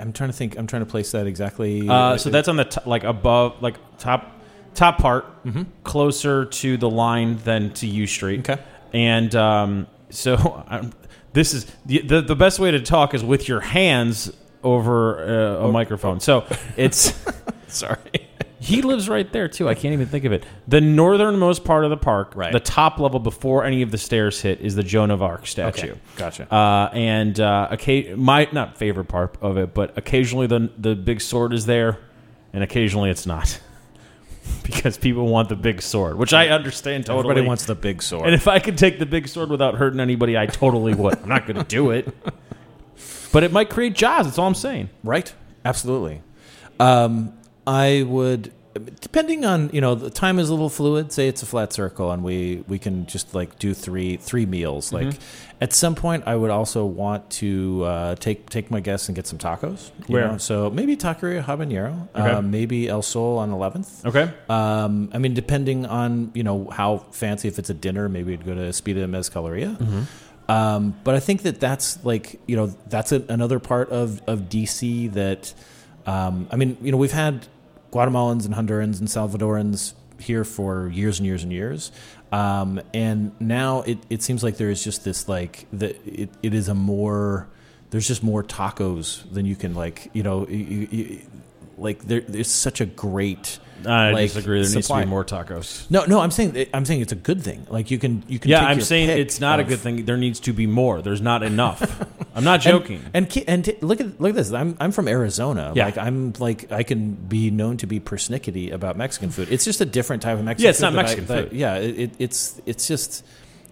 I'm trying to think, I'm trying to place that exactly. So that's on the above, top part, closer to the line than to U Street. Okay, and. So this is the best way to talk is with your hands over a microphone. So it's sorry. He lives right there too. I can't even think of it. The northernmost part of the park, right. The top level before any of the stairs hit, is the Joan of Arc statue. Okay. Gotcha. My not favorite part of it, but occasionally the big sword is there, and occasionally it's not. Because people want the big sword, which I understand totally. Everybody wants the big sword. And if I could take the big sword without hurting anybody, I totally would. I'm not going to do it. But it might create jobs. That's all I'm saying. Right. Absolutely. I would, depending on, the time is a little fluid. Say it's a flat circle and we can just do three meals. At some point I would also want to take my guests and get some tacos. Where? So maybe Taqueria Habanero, maybe El Sol on 11th. Okay. I mean, depending on, how fancy, if it's a dinner, maybe we'd go to Espita Mezcaleria. Mm-hmm. But I think that's that's another part of DC that, we've had Guatemalans and Hondurans and Salvadorans here for years and years and years. And now it seems like there is just this it is a more, there's just more tacos than you can there's such a great. I disagree. There needs to be more tacos. No. I'm saying it's a good thing. You can. Yeah, I'm saying it's not a good thing. There needs to be more. There's not enough. I'm not joking. And look at this. I'm from Arizona. Yeah. I can be known to be persnickety about Mexican food. It's just a different type of Mexican food. Yeah, it's not Mexican food. Yeah, it's just.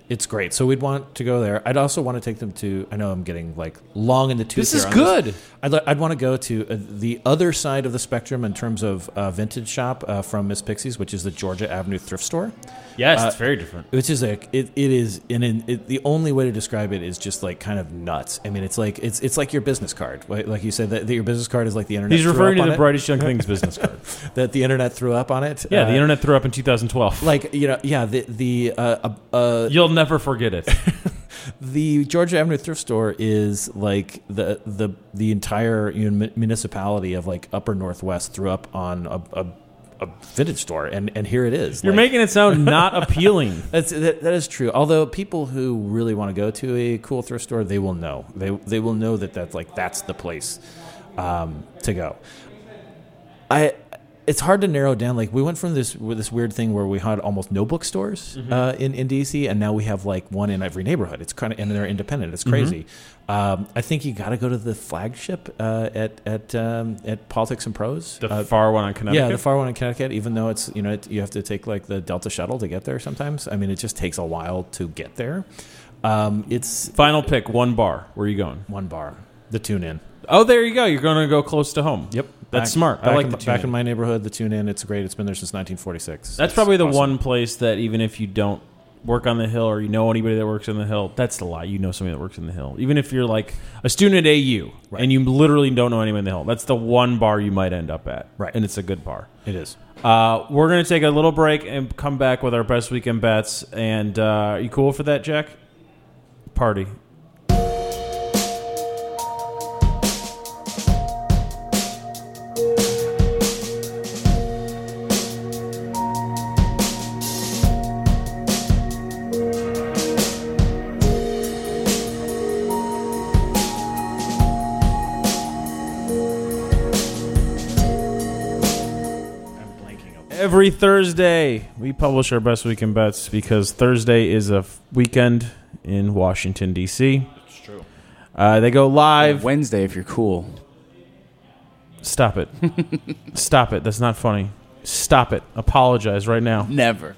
It's great. So we'd want to go there. I'd also want to take them to, I know I'm getting like long in the tooth. This is good. I'd want to go to the other side of the spectrum in terms of vintage shop from Miss Pixie's, which is the Georgia Avenue thrift store. Yes, it's very different. Which is like, it is, the only way to describe it is just like kind of nuts. I mean, it's like your business card. Right? Like you said, that your business card is like the internet. He's referring to the Brightest Young Things business card. That the internet threw up on it. Yeah, the internet threw up in 2012. Like, you know, yeah, you'll never forget it. The Georgia Avenue thrift store is like the entire municipality of like Upper Northwest threw up on a vintage store, and here it is. You're like, making it sound not appealing. That is true. Although people who really want to go to a cool thrift store, they will know. They will know that that's the place to go. It's hard to narrow down. Like we went from this weird thing where we had almost no bookstores in DC, and now we have like one in every neighborhood. It's kind of, and they're independent. It's crazy. Mm-hmm. I think you got to go to the flagship at Politics and Prose, the far one on Connecticut. Yeah, the far one in Connecticut. Even though it's you have to take like the Delta shuttle to get there sometimes. I mean, it just takes a while to get there. It's final pick. One bar. Where are you going? One bar. The Tune In. Oh, there you go. You're going to go close to home. Yep. That's smart. I like the Tune In. Back in my neighborhood, the Tune In, it's great. It's been there since 1946. That's probably the one place that even if you don't work on the Hill or you know anybody that works on the Hill, that's the lie. You know somebody that works on the Hill. Even if you're like a student at AU and you literally don't know anyone on the Hill, that's the one bar you might end up at. Right. And it's a good bar. It is. We're going to take a little break and come back with our best weekend bets. And are you cool for that, Jack? Party. Every Thursday, we publish our best weekend bets because Thursday is a weekend in Washington, D.C. It's true. They go live. Or Wednesday, if you're cool. Stop it. Stop it. That's not funny. Stop it. Apologize right now. Never.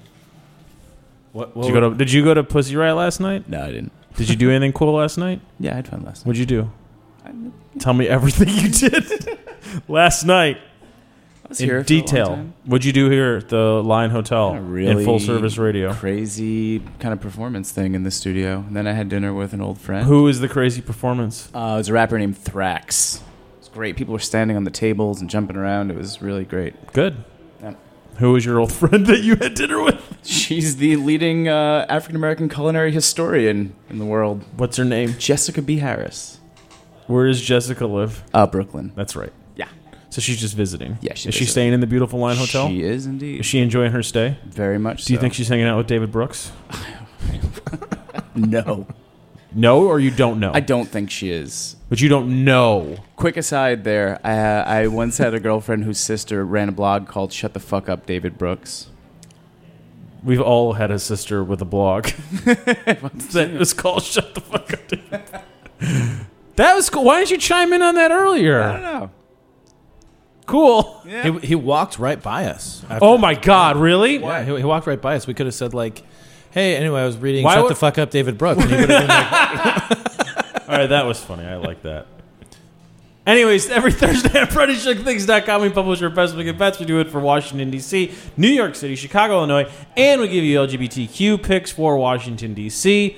What did you go to Pussy Riot last night? No, I didn't. Did you do anything cool last night? Yeah, I had fun last night. What'd you do? Tell me everything you did last night. In detail, what'd you do here at the Lion Hotel in full service radio? Crazy kind of performance thing in the studio. And then I had dinner with an old friend. Who is the crazy performance? It was a rapper named Thrax. It was great. People were standing on the tables and jumping around. It was really great. Good. Yeah. Who was your old friend that you had dinner with? She's the leading African American culinary historian in the world. What's her name? Jessica B. Harris. Where does Jessica live? Brooklyn. That's right. So she's just visiting. Yeah, she's visiting. Is she staying in the beautiful Lion Hotel? She is indeed. Is she enjoying her stay? Very much so. Do you think she's hanging out with David Brooks? No. No, or you don't know? I don't think she is. But you don't know. Quick aside there. I once had a girlfriend whose sister ran a blog called Shut the Fuck Up, David Brooks. We've all had a sister with a blog. That was called Shut the Fuck Up, David. That was cool. Why didn't you chime in on that earlier? I don't know. Cool. Yeah. He walked right by us. Oh, my God. Really? Yeah, he walked right by us. We could have said, like, hey, anyway, I was reading Shut the Fuck Up, David Brooks. And he would have been like... All right, that was funny. I like that. Anyways, every Thursday at BrightestYoungThings.com, we publish our best weekend bets. We do it for Washington, D.C., New York City, Chicago, Illinois, and we give you LGBTQ picks for Washington, D.C.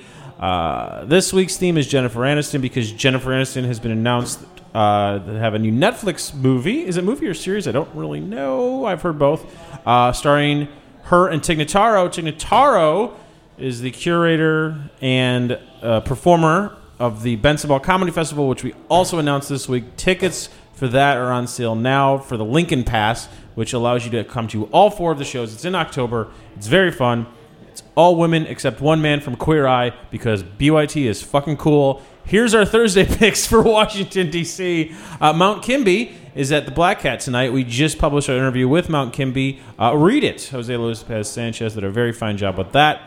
This week's theme is Jennifer Aniston because Jennifer Aniston has been announced... They have a new Netflix movie. Is it a movie or series? I don't really know. I've heard both. Starring her and Tignataro. Tignataro is the curator and performer of the Bensonball Comedy Festival, which we also announced this week. Tickets for that are on sale now for the Lincoln Pass, which allows you to come to all four of the shows. It's in October. It's very fun. It's all women except one man from Queer Eye because BYT is fucking cool. Here's our Thursday picks for Washington, D.C. Mount Kimby is at the Black Cat tonight. We just published our interview with Mount Kimby. Read it. Jose Luis Paz Sanchez did a very fine job with that.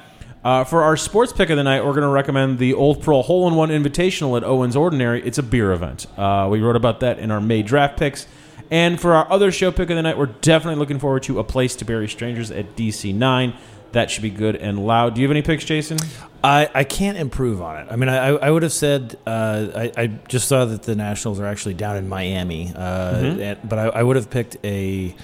For our sports pick of the night, we're going to recommend the Old Pro Hole-in-One Invitational at Owens Ordinary. It's a beer event. We wrote about that in our May draft picks. And for our other show pick of the night, we're definitely looking forward to A Place to Bury Strangers at DC 9. That should be good and loud. Do you have any picks, Jason? I can't improve on it. I mean, I would have said I just saw that the Nationals are actually down in Miami, but I would have picked a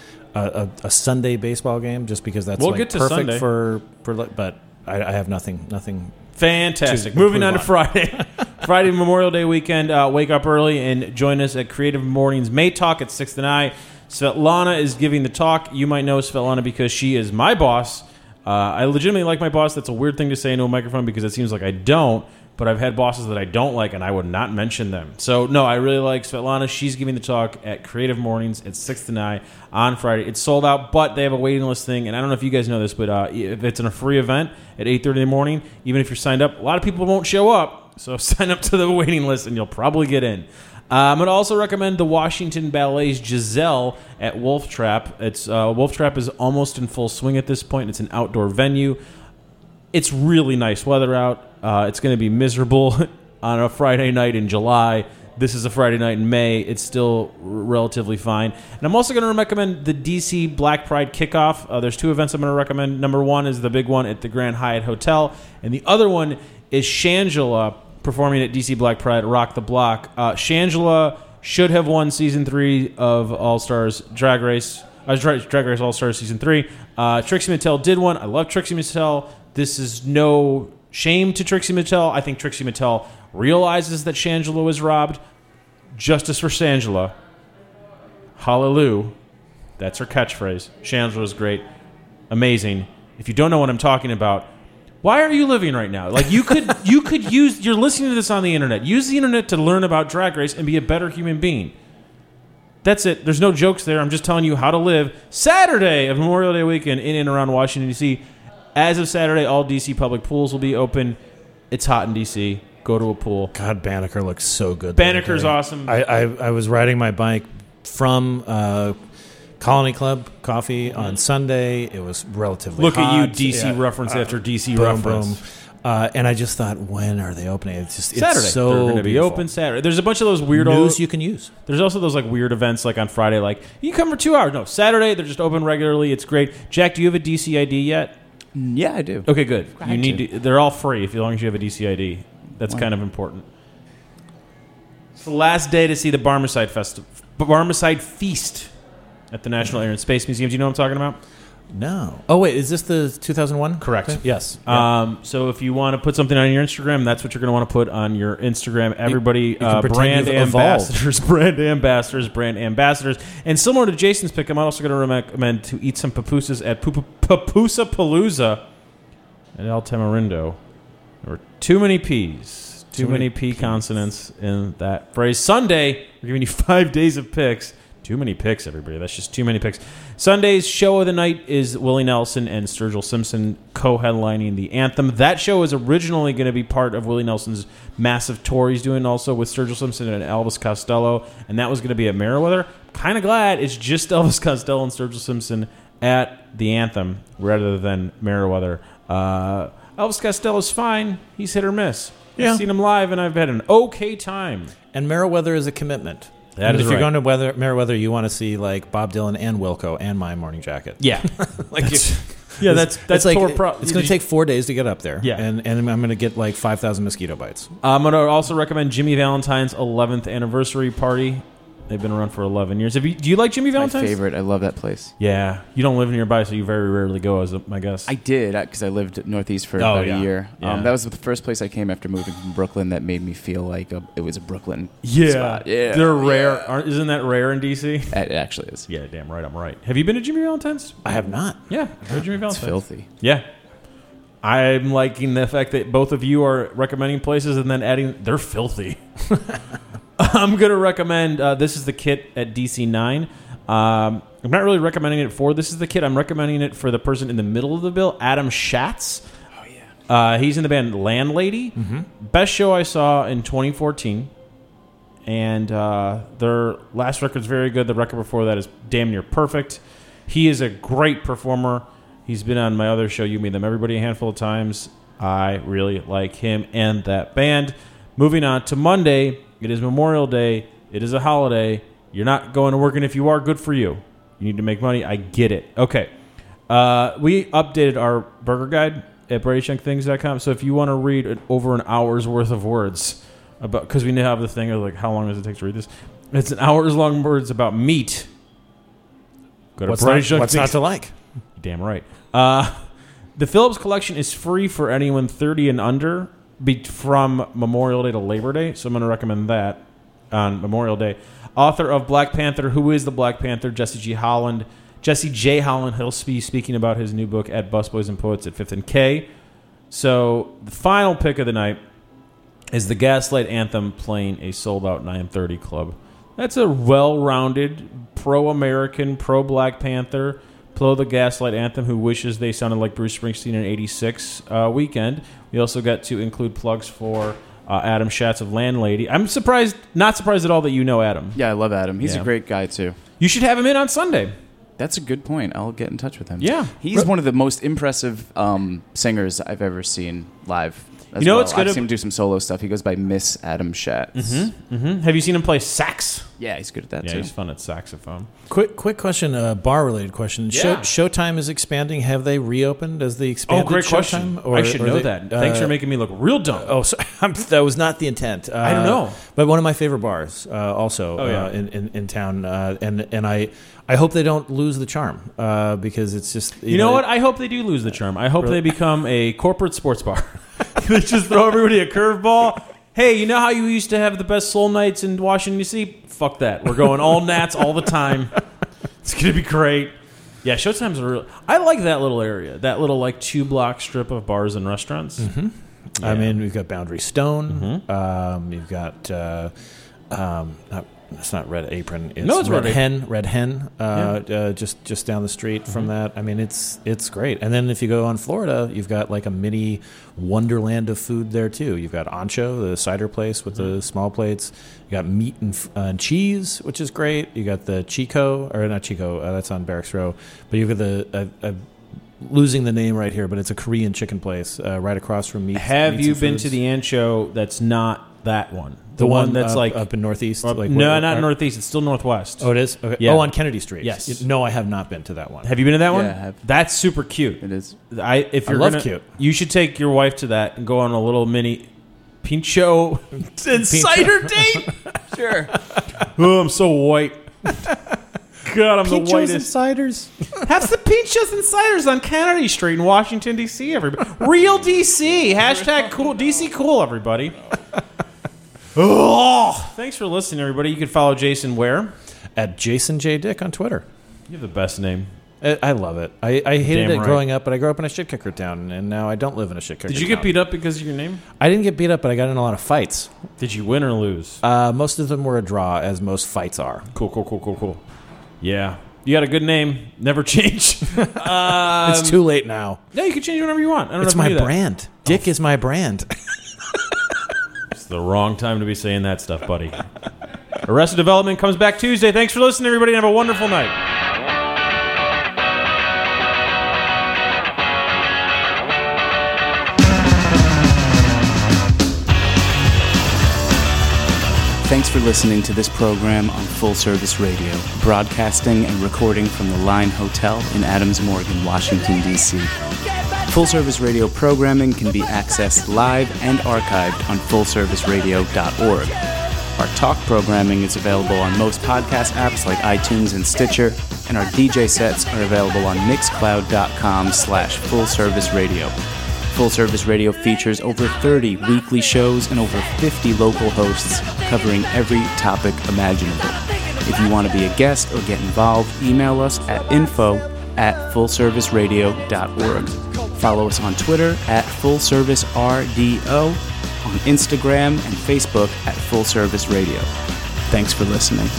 Sunday baseball game just because that's perfect Sunday. But I have nothing. Fantastic. Moving on to Friday. Friday, Memorial Day weekend. Wake up early and join us at Creative Mornings May Talk at 6th and I. Svetlana is giving the talk. You might know Svetlana because she is my boss. I legitimately like my boss. That's a weird thing to say into a microphone because it seems like I don't, but I've had bosses that I don't like, and I would not mention them. So, no, I really like Svetlana. She's giving the talk at Creative Mornings at 6 to 9 on Friday. It's sold out, but they have a waiting list thing, and I don't know if you guys know this, but if it's in a free event at 8:30 in the morning, even if you're signed up, a lot of people won't show up, so sign up to the waiting list, and you'll probably get in. I'm going to also recommend the Washington Ballet's Giselle at Wolf Trap. Wolf Trap is almost in full swing at this point. It's an outdoor venue. It's really nice weather out. It's going to be miserable on a Friday night in July. This is a Friday night in May. It's still relatively fine. And I'm also going to recommend the DC Black Pride Kickoff. There's two events I'm going to recommend. Number one is the big one at the Grand Hyatt Hotel. And the other one is Shangela performing at DC Black Pride, Rock the Block. Shangela should have won Season 3 of All-Stars Drag Race. Drag Race All-Stars Season 3. Trixie Mattel did one. I love Trixie Mattel. This is no shame to Trixie Mattel. I think Trixie Mattel realizes that Shangela was robbed. Justice for Shangela. Hallelujah. That's her catchphrase. Shangela is great. Amazing. If you don't know what I'm talking about, why are you living right now? Like you could use. You're listening to this on the internet. Use the internet to learn about Drag Race and be a better human being. That's it. There's no jokes there. I'm just telling you how to live. Saturday of Memorial Day weekend in and around Washington D.C. As of Saturday, all D.C. public pools will be open. It's hot in D.C. Go to a pool. God, Banneker looks so good. Banneker's awesome. I was riding my bike from Colony Club Coffee on Sunday. It was relatively hot. Look at you, DC reference after DC boom, reference. Boom. And I just thought, when are they opening? It's just it's Saturday. So they're going to be open Saturday. There's a bunch of those weird news you can use. There's also those weird events on Friday, you come for 2 hours. No, Saturday they're just open regularly. It's great. Jack, do you have a DC ID yet? Yeah, I do. Okay, good. You need to. They're all free as long as you have a DC ID. That's kind of important. It's the last day to see the Barmecide Feast at the National Air and Space Museum. Do you know what I'm talking about? No. Oh, wait. Is this the 2001? Correct. Thing? Yes. Yeah. So if you want to put something on your Instagram, that's what you're going to want to put on your Instagram. Everybody, brand ambassadors. And similar to Jason's pick, I'm also going to recommend to eat some pupusas at Pupusapalooza at El Tamarindo. There were too many P's. Too many P consonants in that phrase. Sunday, we're giving you 5 days of picks. Too many picks, everybody. That's just too many picks. Sunday's show of the night is Willie Nelson and Sturgill Simpson co-headlining The Anthem. That show is originally going to be part of Willie Nelson's massive tour he's doing also with Sturgill Simpson and Elvis Costello, and that was going to be at Meriwether. Kind of glad it's just Elvis Costello and Sturgill Simpson at The Anthem rather than Meriwether. Elvis Costello's fine. He's hit or miss. Yeah. I've seen him live, and I've had an okay time. And Meriwether is a commitment. If you're going to Meriwether, you want to see Bob Dylan and Wilco and My Morning Jacket. Yeah, it's going to take 4 days to get up there. Yeah, and I'm going to get 5,000 mosquito bites. I'm going to also recommend Jimmy Valentine's 11th anniversary party. They've been around for 11 years. Do you like Jimmy Valentine's? My favorite. I love that place. Yeah. You don't live nearby, so you very rarely go, as my guess. I did, because I lived northeast for about a year. Yeah. That was the first place I came after moving from Brooklyn that made me feel like it was a Brooklyn spot. Yeah. They're rare. Isn't that rare in D.C.? It actually is. Yeah, damn right. I'm right. Have you been to Jimmy Valentine's? I have not. Yeah. I've heard Jimmy Valentine's. It's filthy. Yeah. I'm liking the fact that both of you are recommending places and then adding, they're filthy. I'm going to recommend This Is the Kit at DC9. I'm not really recommending it for This Is the Kit. I'm recommending it for the person in the middle of the bill, Adam Schatz. Oh, yeah. He's in the band Landlady. Mm-hmm. Best show I saw in 2014. And their last record's very good. The record before that is damn near perfect. He is a great performer. He's been on my other show, You Meet Them Everybody, a handful of times. I really like him and that band. Moving on to Monday. It is Memorial Day. It is a holiday. You're not going to work, and if you are, good for you. You need to make money. I get it. Okay. We updated our burger guide at BrightestYoungThings.com. So if you want to read over an hour's worth of words, about because we have the thing of like, how long does it take to read this? It's an hour's long words about meat. Go to what's not to like? Damn right. The Phillips collection is free for anyone 30 and under from Memorial Day to Labor Day. So I'm going to recommend that on Memorial Day. Author of Black Panther, who is the Black Panther, Jesse J. Holland, he'll be speaking about his new book at Busboys and Poets at 5th and K. So the final pick of the night is the Gaslight Anthem playing a sold-out 930 club. That's a well-rounded, pro-American, pro-Black Panther, pro the Gaslight Anthem, who wishes they sounded like Bruce Springsteen in 86 weekend. We also got to include plugs for... Adam Schatz of Landlady. I'm surprised, not surprised at all that you know Adam. Yeah, I love Adam. He's a great guy, too. You should have him in on Sunday. That's a good point. I'll get in touch with him. Yeah. He's one of the most impressive singers I've ever seen live. I've seen him do some solo stuff. He goes by Miss Adam Schatz. Mm-hmm, mm-hmm. Have you seen him play sax? Yeah, he's good at that, too. Yeah, he's fun at saxophone. Quick question, bar-related question. Yeah. Showtime is expanding. Have they reopened as the expanded Showtime? Oh, great question. Or, I should know that. Thanks for making me look real dumb. That was not the intent. I don't know. But one of my favorite bars in town. And I hope they don't lose the charm because it's just... You know what? I hope they do lose the charm. I hope they become a corporate sports bar. They just throw everybody a curveball. Hey, you know how you used to have the best soul nights in Washington, D.C.? Fuck that. We're going all Nats all the time. It's going to be great. Yeah, Showtime's a real... I like that little area, that little like 2-block strip of bars and restaurants. Mm-hmm. Yeah. I mean, we've got Boundary Stone. Mm-hmm. You've got... it's not Red Apron. It's Red Hen. Red Hen, just down the street from that. I mean, it's great. And then if you go on Florida, you've got like a mini wonderland of food there too. You've got Ancho, the cider place with the small plates. You got meat and cheese, which is great. You got the Chico, or not Chico, that's on Barracks Row. But you've got the losing the name right here, but it's a Korean chicken place right across from meat. Have you been to the Ancho? That's not that one. The one that's like up in Northeast? Not Northeast. It's still Northwest. Oh, it is? Okay. Yeah. Oh, on Kennedy Street. Yes. No, I have not been to that one. Have you been to that one? Yeah, I have. That's super cute. It is. Cute. You should take your wife to that and go on a little mini pincho and cider date. Sure. Oh, I'm so white. God, I'm pinchos the whitest. And ciders. Have some pinchos and ciders on Kennedy Street in Washington, D.C., everybody. Real D.C. Hashtag cool. D.C. cool, everybody. Oh, thanks for listening, everybody. You can follow Jason where? At Jason J. Dick on Twitter. You have the best name. I love it. I hated it growing up, but I grew up in a shit-kicker town, and now I don't live in a shit-kicker town. Did you get beat up because of your name? I didn't get beat up, but I got in a lot of fights. Did you win or lose? Most of them were a draw, as most fights are. Cool. Yeah. You got a good name. Never change. It's too late now. No, you can change whatever you want. I don't know. It's my brand. Dick is my brand. The wrong time to be saying that stuff, buddy. Arrested Development comes back Tuesday. Thanks for listening, everybody, and have a wonderful night. Thanks for listening to this program on Full Service Radio, broadcasting and recording from the Line Hotel in Adams Morgan, Washington, D.C. Full Service Radio programming can be accessed live and archived on fullserviceradio.org. Our talk programming is available on most podcast apps like iTunes and Stitcher, and our DJ sets are available on mixcloud.com/fullserviceradio. Full Service Radio features over 30 weekly shows and over 50 local hosts covering every topic imaginable. If you want to be a guest or get involved, email us at info@fullserviceradio.org. Follow us on Twitter @FullServiceRDO, on Instagram and Facebook @Full Service Radio. Thanks for listening.